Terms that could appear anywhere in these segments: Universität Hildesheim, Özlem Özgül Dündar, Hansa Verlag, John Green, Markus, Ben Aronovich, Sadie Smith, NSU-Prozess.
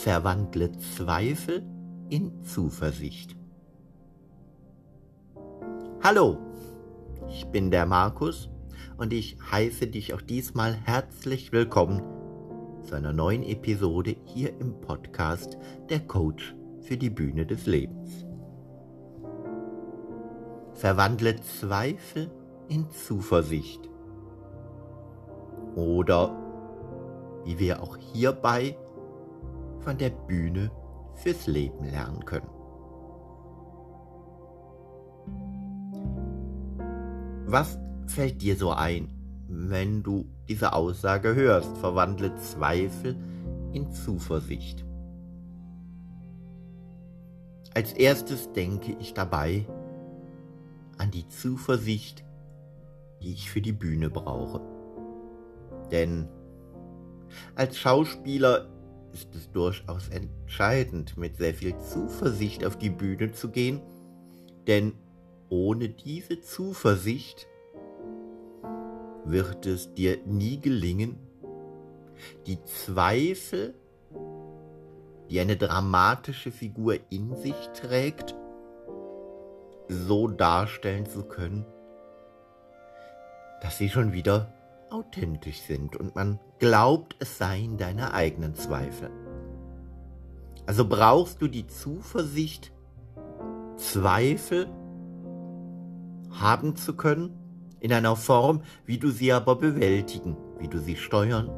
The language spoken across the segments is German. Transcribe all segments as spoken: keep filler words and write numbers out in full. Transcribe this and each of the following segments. verwandle Zweifel in Zuversicht. Hallo, ich bin der Markus und ich heiße dich auch diesmal herzlich willkommen zu einer neuen Episode hier im Podcast Der Coach für die Bühne des Lebens. Verwandle Zweifel in Zuversicht. Oder wie wir auch hierbei von der Bühne fürs Leben lernen können. Was fällt dir so ein, wenn du diese Aussage hörst? Verwandle Zweifel in Zuversicht. Als erstes denke ich dabei an die Zuversicht, die ich für die Bühne brauche. Denn als Schauspieler ist es durchaus entscheidend, mit sehr viel Zuversicht auf die Bühne zu gehen, denn ohne diese Zuversicht wird es dir nie gelingen, die Zweifel, die eine dramatische Figur in sich trägt, so darstellen zu können, dass sie schon wieder authentisch sind und man glaubt, es seien deine eigenen Zweifel. Also brauchst du die Zuversicht, Zweifel haben zu können, in einer Form, wie du sie aber bewältigen, wie du sie steuern,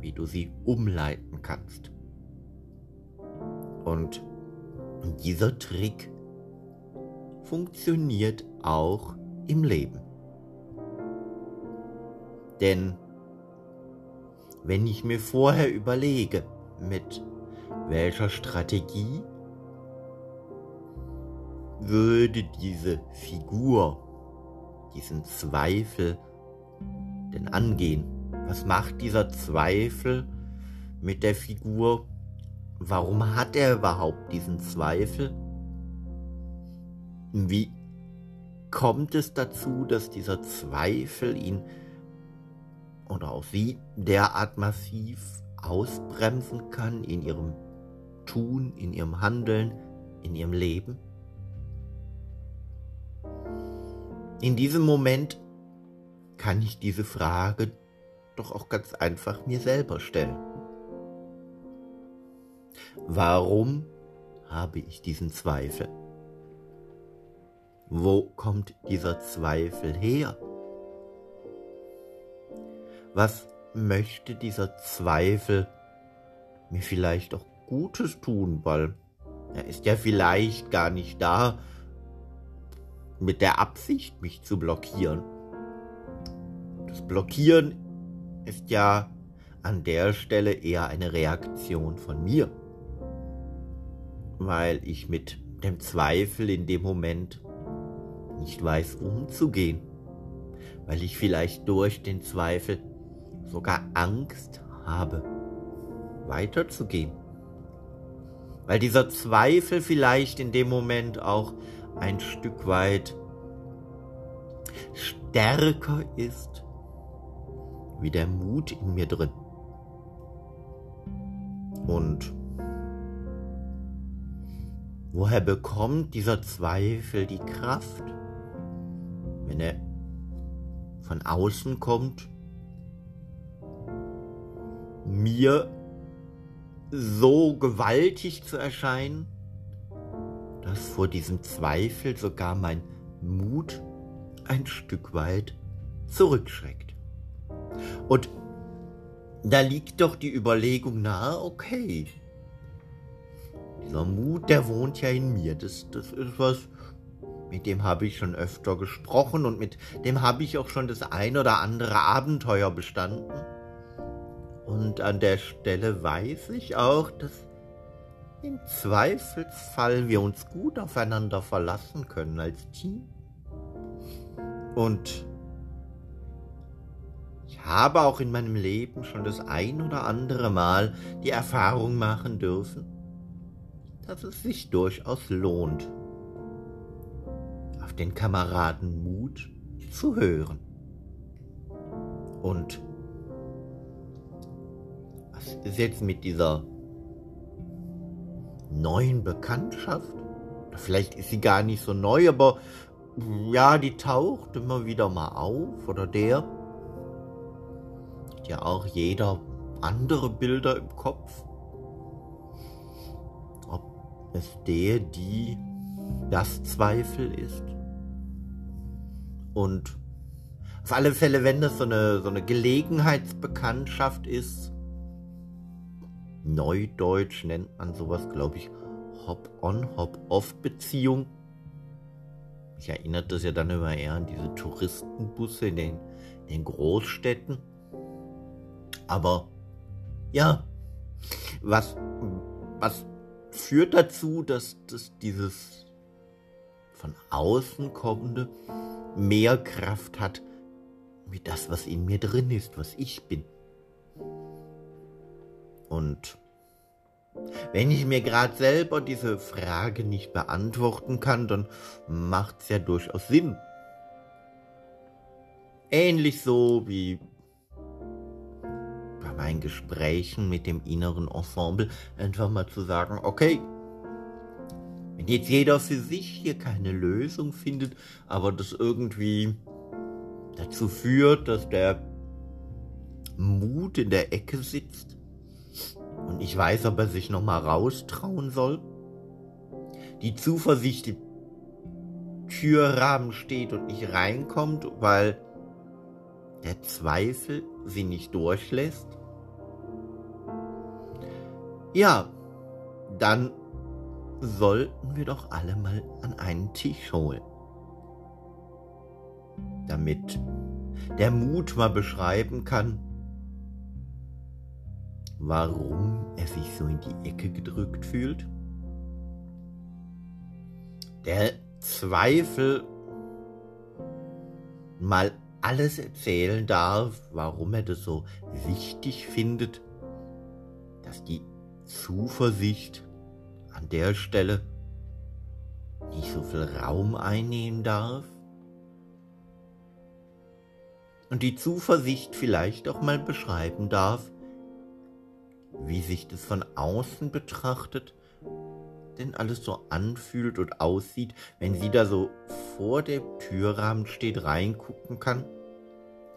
wie du sie umleiten kannst. Und dieser Trick funktioniert auch im Leben. Denn wenn ich mir vorher überlege, mit welcher Strategie würde diese Figur diesen Zweifel denn angehen? Was macht dieser Zweifel mit der Figur? Warum hat er überhaupt diesen Zweifel? Wie kommt es dazu, dass dieser Zweifel ihn oder auch sie derart massiv ausbremsen kann in ihrem Tun, in ihrem Handeln, in ihrem Leben? In diesem Moment kann ich diese Frage doch auch ganz einfach mir selber stellen. Warum habe ich diesen Zweifel? Wo kommt dieser Zweifel her? Was möchte dieser Zweifel mir vielleicht auch Gutes tun, weil er ist ja vielleicht gar nicht da mit der Absicht, mich zu blockieren. Das Blockieren ist ja an der Stelle eher eine Reaktion von mir, weil ich mit dem Zweifel in dem Moment nicht weiß, umzugehen, weil ich vielleicht durch den Zweifel sogar Angst habe, weiterzugehen. Weil dieser Zweifel vielleicht in dem Moment auch ein Stück weit stärker ist, wie der Mut in mir drin. Und woher bekommt dieser Zweifel die Kraft, wenn er von außen kommt, mir so gewaltig zu erscheinen, dass vor diesem Zweifel sogar mein Mut ein Stück weit zurückschreckt? Und da liegt doch die Überlegung nahe, okay, dieser Mut, der wohnt ja in mir, das, das ist was, mit dem habe ich schon öfter gesprochen und mit dem habe ich auch schon das ein oder andere Abenteuer bestanden. Und an der Stelle weiß ich auch, dass im Zweifelsfall wir uns gut aufeinander verlassen können als Team. Und ich habe auch in meinem Leben schon das ein oder andere Mal die Erfahrung machen dürfen, dass es sich durchaus lohnt, auf den Kameraden Mut zu hören. Und was ist jetzt mit dieser neuen Bekanntschaft? Vielleicht ist sie gar nicht so neu, aber ja, die taucht immer wieder mal auf. Oder der hat ja auch jeder andere Bilder im Kopf. Ob es der, die, das Zweifel ist. Und auf alle Fälle, wenn das so eine, so eine Gelegenheitsbekanntschaft ist, neudeutsch nennt man sowas, glaube ich, Hop-on, Hop-off-Beziehung. Mich erinnert das ja dann immer eher an diese Touristenbusse in den, in den Großstädten. Aber ja, was, was führt dazu, dass, dass dieses von außen kommende mehr Kraft hat, wie das, was in mir drin ist, was ich bin. Und wenn ich mir gerade selber diese Frage nicht beantworten kann, dann macht es ja durchaus Sinn. Ähnlich so wie bei meinen Gesprächen mit dem inneren Ensemble, einfach mal zu sagen, okay, wenn jetzt jeder für sich hier keine Lösung findet, aber das irgendwie dazu führt, dass der Mut in der Ecke sitzt, und ich weiß, ob er sich nochmal raustrauen soll. Die Zuversicht, die Türrahmen steht und nicht reinkommt, weil der Zweifel sie nicht durchlässt. Ja, dann sollten wir doch alle mal an einen Tisch holen. Damit der Mut mal beschreiben kann, warum er sich so in die Ecke gedrückt fühlt. Der Zweifel mal alles erzählen darf, warum er das so wichtig findet, dass die Zuversicht an der Stelle nicht so viel Raum einnehmen darf. Und die Zuversicht vielleicht auch mal beschreiben darf, wie sich das von außen betrachtet, denn alles so anfühlt und aussieht, wenn sie da so vor dem Türrahmen steht, reingucken kann,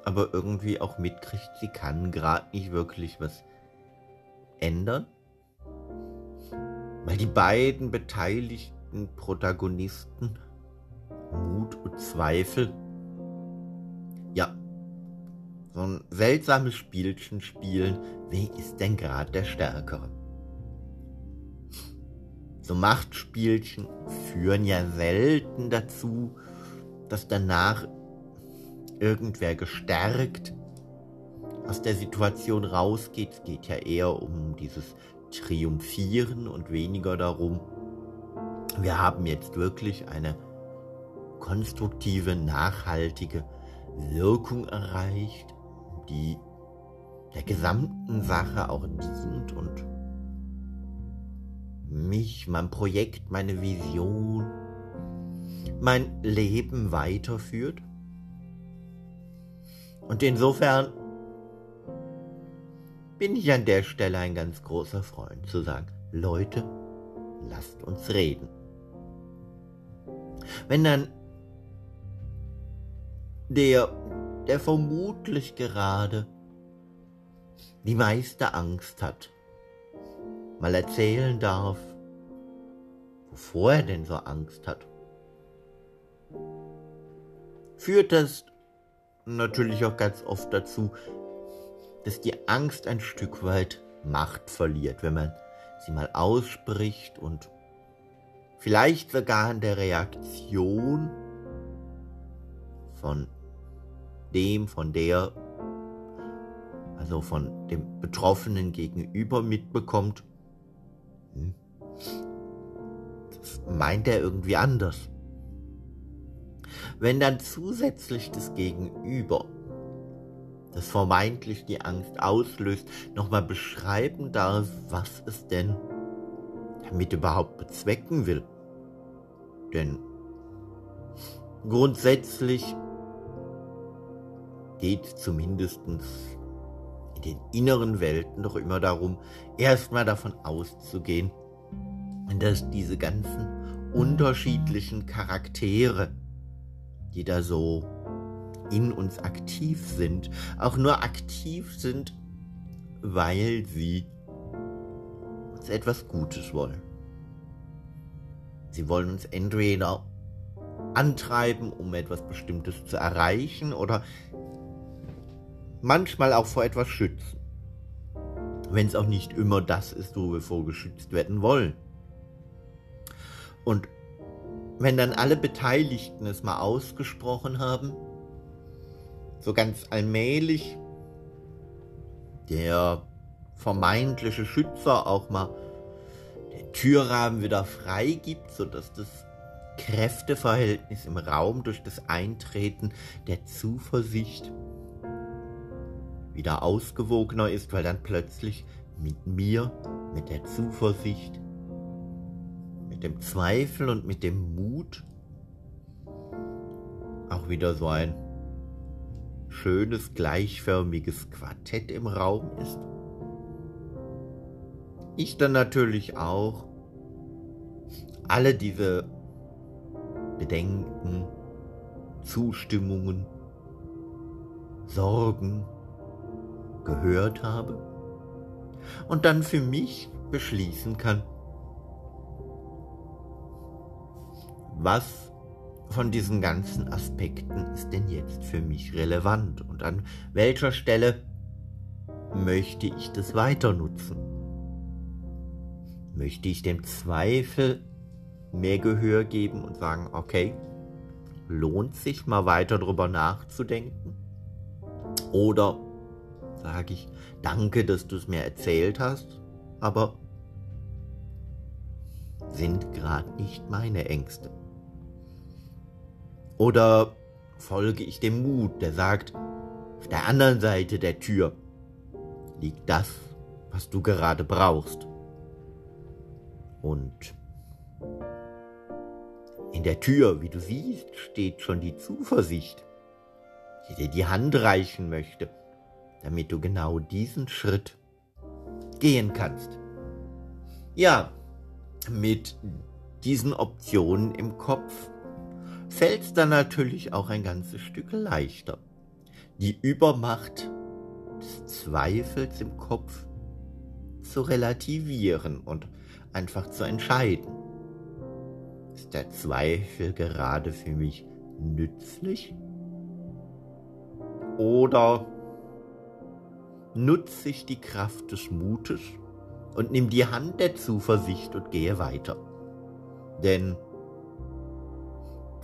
aber irgendwie auch mitkriegt, sie kann gerade nicht wirklich was ändern, weil die beiden beteiligten Protagonisten, Mut und Zweifel, ja, so ein seltsames Spielchen spielen, wer ist denn gerade der Stärkere? So Machtspielchen führen ja selten dazu, dass danach irgendwer gestärkt aus der Situation rausgeht. Es geht ja eher um dieses Triumphieren und weniger darum, wir haben jetzt wirklich eine konstruktive, nachhaltige Wirkung erreicht, die der gesamten Sache auch dient und mich, mein Projekt, meine Vision, mein Leben weiterführt. Und insofern bin ich an der Stelle ein ganz großer Freund, zu sagen, Leute, lasst uns reden. Wenn dann der, der vermutlich gerade die meiste Angst hat, mal erzählen darf, wovor er denn so Angst hat, führt das natürlich auch ganz oft dazu, dass die Angst ein Stück weit Macht verliert, wenn man sie mal ausspricht und vielleicht sogar in der Reaktion von dem, von der, also von dem Betroffenen gegenüber mitbekommt, hm, das meint er irgendwie anders. Wenn dann zusätzlich das Gegenüber, das vermeintlich die Angst auslöst, nochmal beschreiben darf, was es denn damit überhaupt bezwecken will. Denn grundsätzlich geht es zumindest in den inneren Welten doch immer darum, erstmal davon auszugehen, dass diese ganzen unterschiedlichen Charaktere, die da so in uns aktiv sind, auch nur aktiv sind, weil sie uns etwas Gutes wollen. Sie wollen uns entweder antreiben, um etwas Bestimmtes zu erreichen, oder manchmal auch vor etwas schützen, wenn es auch nicht immer das ist, wo wir vorgeschützt werden wollen. Und wenn dann alle Beteiligten es mal ausgesprochen haben, so ganz allmählich der vermeintliche Schützer auch mal den Türrahmen wieder freigibt, sodass das Kräfteverhältnis im Raum durch das Eintreten der Zuversicht wieder ausgewogener ist, weil dann plötzlich mit mir, mit der Zuversicht, mit dem Zweifel und mit dem Mut auch wieder so ein schönes, gleichförmiges Quartett im Raum ist. Ich dann natürlich auch alle diese Bedenken, Zustimmungen, Sorgen gehört habe und dann für mich beschließen kann, was von diesen ganzen Aspekten ist denn jetzt für mich relevant und an welcher Stelle möchte ich das weiter nutzen? Möchte ich dem Zweifel mehr Gehör geben und sagen, okay, lohnt sich mal weiter drüber nachzudenken? Oder sage ich, danke, dass du es mir erzählt hast, aber sind gerade nicht meine Ängste. Oder folge ich dem Mut, der sagt, auf der anderen Seite der Tür liegt das, was du gerade brauchst. Und in der Tür, wie du siehst, steht schon die Zuversicht, die dir die Hand reichen möchte, damit du genau diesen Schritt gehen kannst. Ja, mit diesen Optionen im Kopf fällt es dann natürlich auch ein ganzes Stück leichter, die Übermacht des Zweifels im Kopf zu relativieren und einfach zu entscheiden. Ist der Zweifel gerade für mich nützlich? Oder nutze ich die Kraft des Mutes und nimm die Hand der Zuversicht und gehe weiter? Denn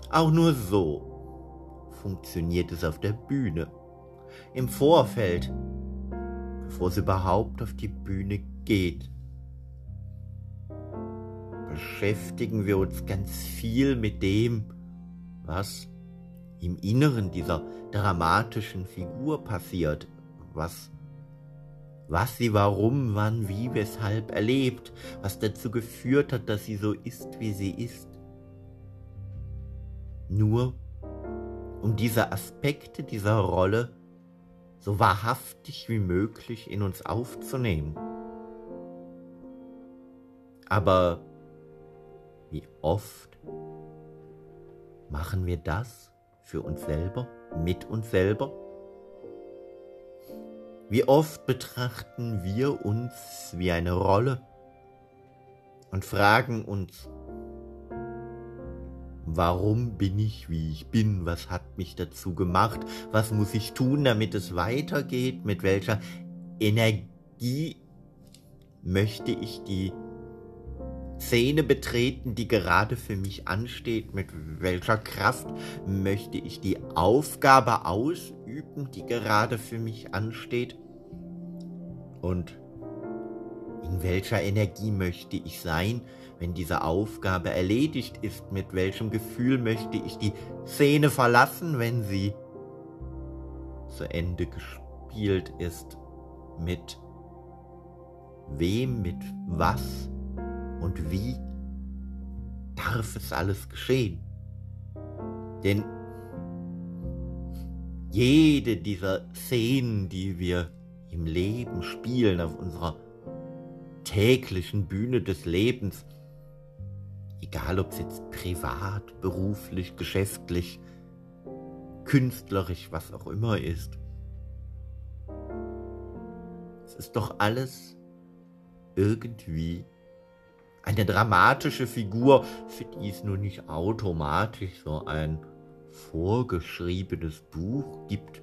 auch nur so funktioniert es auf der Bühne. Im Vorfeld, bevor es überhaupt auf die Bühne geht, beschäftigen wir uns ganz viel mit dem, was im Inneren dieser dramatischen Figur passiert, was, was sie warum, wann, wie, weshalb erlebt, was dazu geführt hat, dass sie so ist, wie sie ist. Nur um diese Aspekte dieser Rolle so wahrhaftig wie möglich in uns aufzunehmen. Aber wie oft machen wir das für uns selber, mit uns selber? Wie oft betrachten wir uns wie eine Rolle und fragen uns, warum bin ich, wie ich bin? Was hat mich dazu gemacht? Was muss ich tun, damit es weitergeht? Mit welcher Energie möchte ich die Szene betreten, die gerade für mich ansteht? Mit welcher Kraft möchte ich die Aufgabe ausüben, die gerade für mich ansteht? Und in welcher Energie möchte ich sein, wenn diese Aufgabe erledigt ist? Mit welchem Gefühl möchte ich die Szene verlassen, wenn sie zu Ende gespielt ist? Mit wem, mit was und wie darf es alles geschehen? Denn jede dieser Szenen, die wir im Leben spielen, auf unserer täglichen Bühne des Lebens, egal ob es jetzt privat, beruflich, geschäftlich, künstlerisch, was auch immer ist. Es ist doch alles irgendwie eine dramatische Figur, für die es nun nicht automatisch so ein vorgeschriebenes Buch gibt.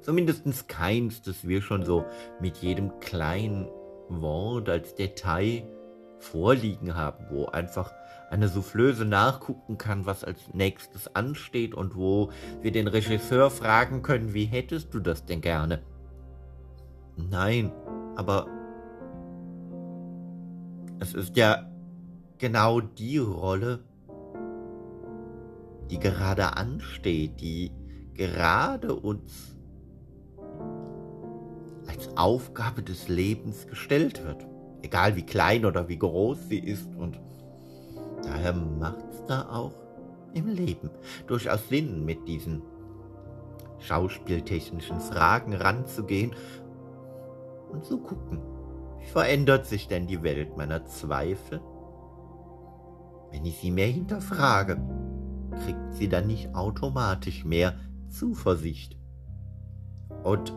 Zumindest keins, das wir schon so mit jedem kleinen Wort als Detail vorliegen haben, wo einfach eine Soufflöse nachgucken kann, was als nächstes ansteht und wo wir den Regisseur fragen können, wie hättest du das denn gerne? Nein, aber es ist ja genau die Rolle, die gerade ansteht, die gerade uns als Aufgabe des Lebens gestellt wird. Egal wie klein oder wie groß sie ist, und daher macht's da auch im Leben durchaus Sinn, mit diesen schauspieltechnischen Fragen ranzugehen und zu gucken, wie verändert sich denn die Welt meiner Zweifel, wenn ich sie mehr hinterfrage? Kriegt sie dann nicht automatisch mehr Zuversicht? Und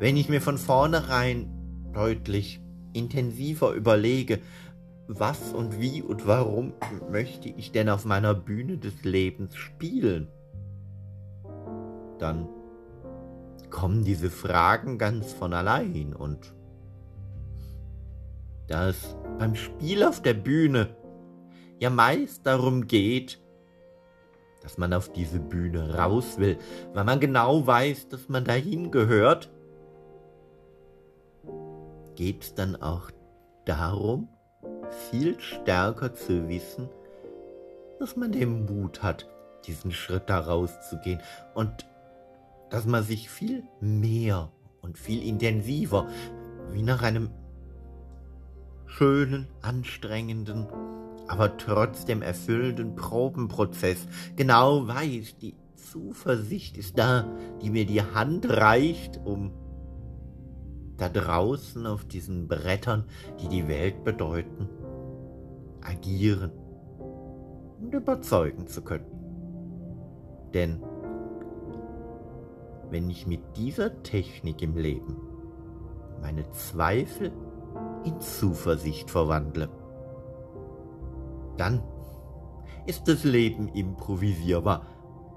wenn ich mir von vornherein deutlich intensiver überlege, was und wie und warum möchte ich denn auf meiner Bühne des Lebens spielen, dann kommen diese Fragen ganz von allein. Und da es beim Spiel auf der Bühne ja meist darum geht, dass man auf diese Bühne raus will, weil man genau weiß, dass man dahin gehört, geht es dann auch darum, viel stärker zu wissen, dass man den Mut hat, diesen Schritt da rauszugehen, und dass man sich viel mehr und viel intensiver, wie nach einem schönen, anstrengenden, aber trotzdem erfüllenden Probenprozess genau weiß, die Zuversicht ist da, die mir die Hand reicht, um da draußen auf diesen Brettern, die die Welt bedeuten, agieren und überzeugen zu können. Denn wenn ich mit dieser Technik im Leben meine Zweifel in Zuversicht verwandle, dann ist das Leben improvisierbar,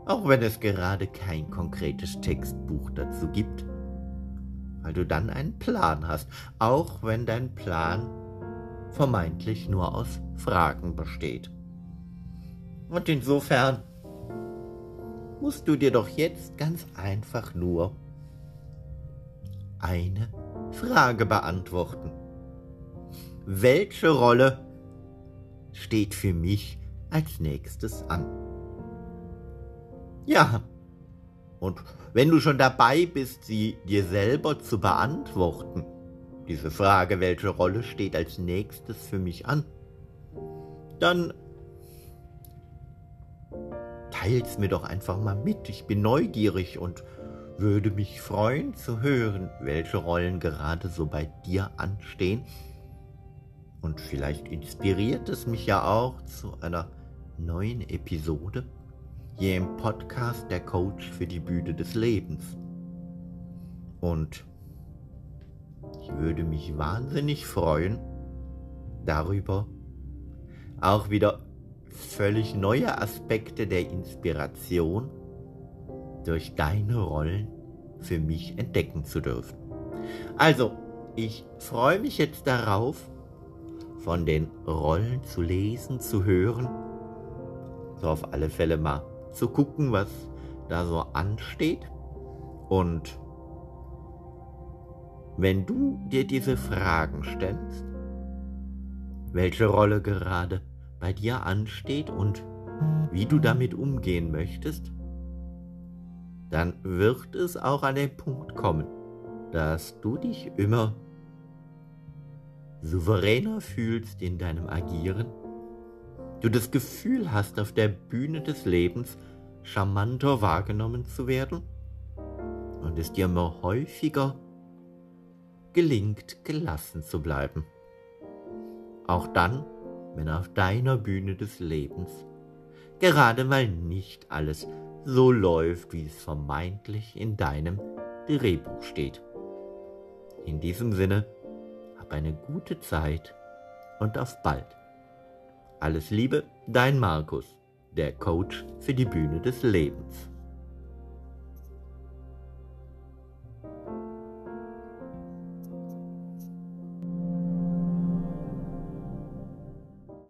auch wenn es gerade kein konkretes Textbuch dazu gibt, weil du dann einen Plan hast, auch wenn dein Plan vermeintlich nur aus Fragen besteht. Und insofern musst du dir doch jetzt ganz einfach nur eine Frage beantworten. Welche Rolle steht für mich als nächstes an? Ja, und wenn du schon dabei bist, sie dir selber zu beantworten, diese Frage, welche Rolle steht als nächstes für mich an, dann teil's mir doch einfach mal mit. Ich bin neugierig und würde mich freuen zu hören, welche Rollen gerade so bei dir anstehen. Und vielleicht inspiriert es mich ja auch zu einer neuen Episode hier im Podcast Der Coach für die Bühne des Lebens. Und ich würde mich wahnsinnig freuen, darüber auch wieder völlig neue Aspekte der Inspiration durch deine Rollen für mich entdecken zu dürfen. Also, ich freue mich jetzt darauf, von den Rollen zu lesen, zu hören, so auf alle Fälle mal zu gucken, was da so ansteht. Und wenn du dir diese Fragen stellst, welche Rolle gerade bei dir ansteht und wie du damit umgehen möchtest, dann wird es auch an den Punkt kommen, dass du dich immer souveräner fühlst in deinem Agieren, du das Gefühl hast, auf der Bühne des Lebens charmanter wahrgenommen zu werden und es dir immer häufiger gelingt, gelassen zu bleiben. Auch dann, wenn auf deiner Bühne des Lebens gerade mal nicht alles so läuft, wie es vermeintlich in deinem Drehbuch steht. In diesem Sinne, hab eine gute Zeit und auf bald. Alles Liebe, dein Markus, der Coach für die Bühne des Lebens.